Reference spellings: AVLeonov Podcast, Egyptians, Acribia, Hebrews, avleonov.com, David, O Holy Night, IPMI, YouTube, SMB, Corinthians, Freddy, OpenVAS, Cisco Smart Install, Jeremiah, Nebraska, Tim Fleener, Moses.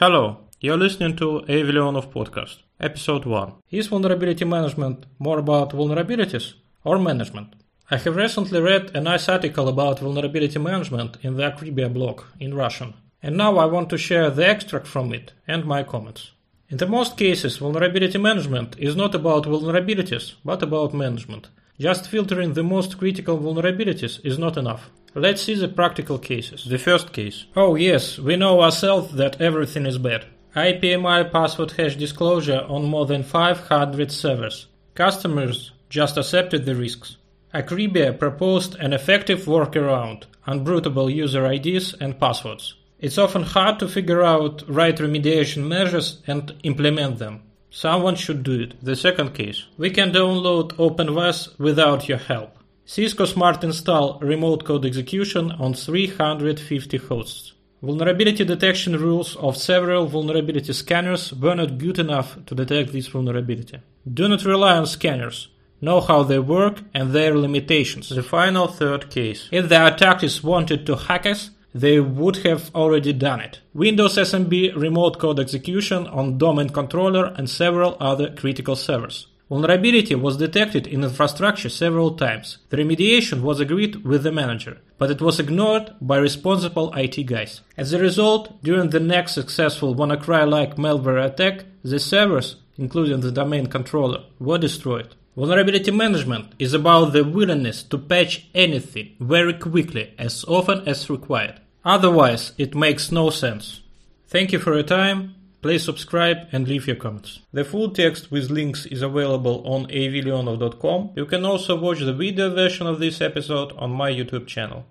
Hello, you're listening to AVLeonov Podcast, Episode 1. Is vulnerability management more about vulnerabilities or management? I have recently read a nice article about vulnerability management in the Acribia blog in Russian, and now I want to share the extract from it and my comments. In the most cases, vulnerability management is not about vulnerabilities, but about management. Just filtering the most critical vulnerabilities is not enough. Let's see the practical cases. The first case. Oh yes, we know ourselves that everything is bad. IPMI password hash disclosure on more than 500 servers. Customers just accepted the risks. Acribia proposed an effective workaround, unbrutable user IDs and passwords. It's often hard to figure out right remediation measures and implement them. Someone should do it. The second case. We can download OpenVAS without your help. Cisco Smart Install remote code execution on 350 hosts. Vulnerability detection rules of several vulnerability scanners were not good enough to detect this vulnerability. Do not rely on scanners. Know how they work and their limitations. The final third case. If the attackers wanted to hack us, they would have already done it. Windows SMB remote code execution on domain controller and several other critical servers. Vulnerability was detected in infrastructure several times. The remediation was agreed with the manager, but it was ignored by responsible IT guys. As a result, during the next successful WannaCry-like malware attack, the servers, including the domain controller, were destroyed. Vulnerability management is about the willingness to patch anything very quickly, as often as required. Otherwise, it makes no sense. Thank you for your time. Please subscribe and leave your comments. The full text with links is available on avleonov.com. You can also watch the video version of this episode on my YouTube channel.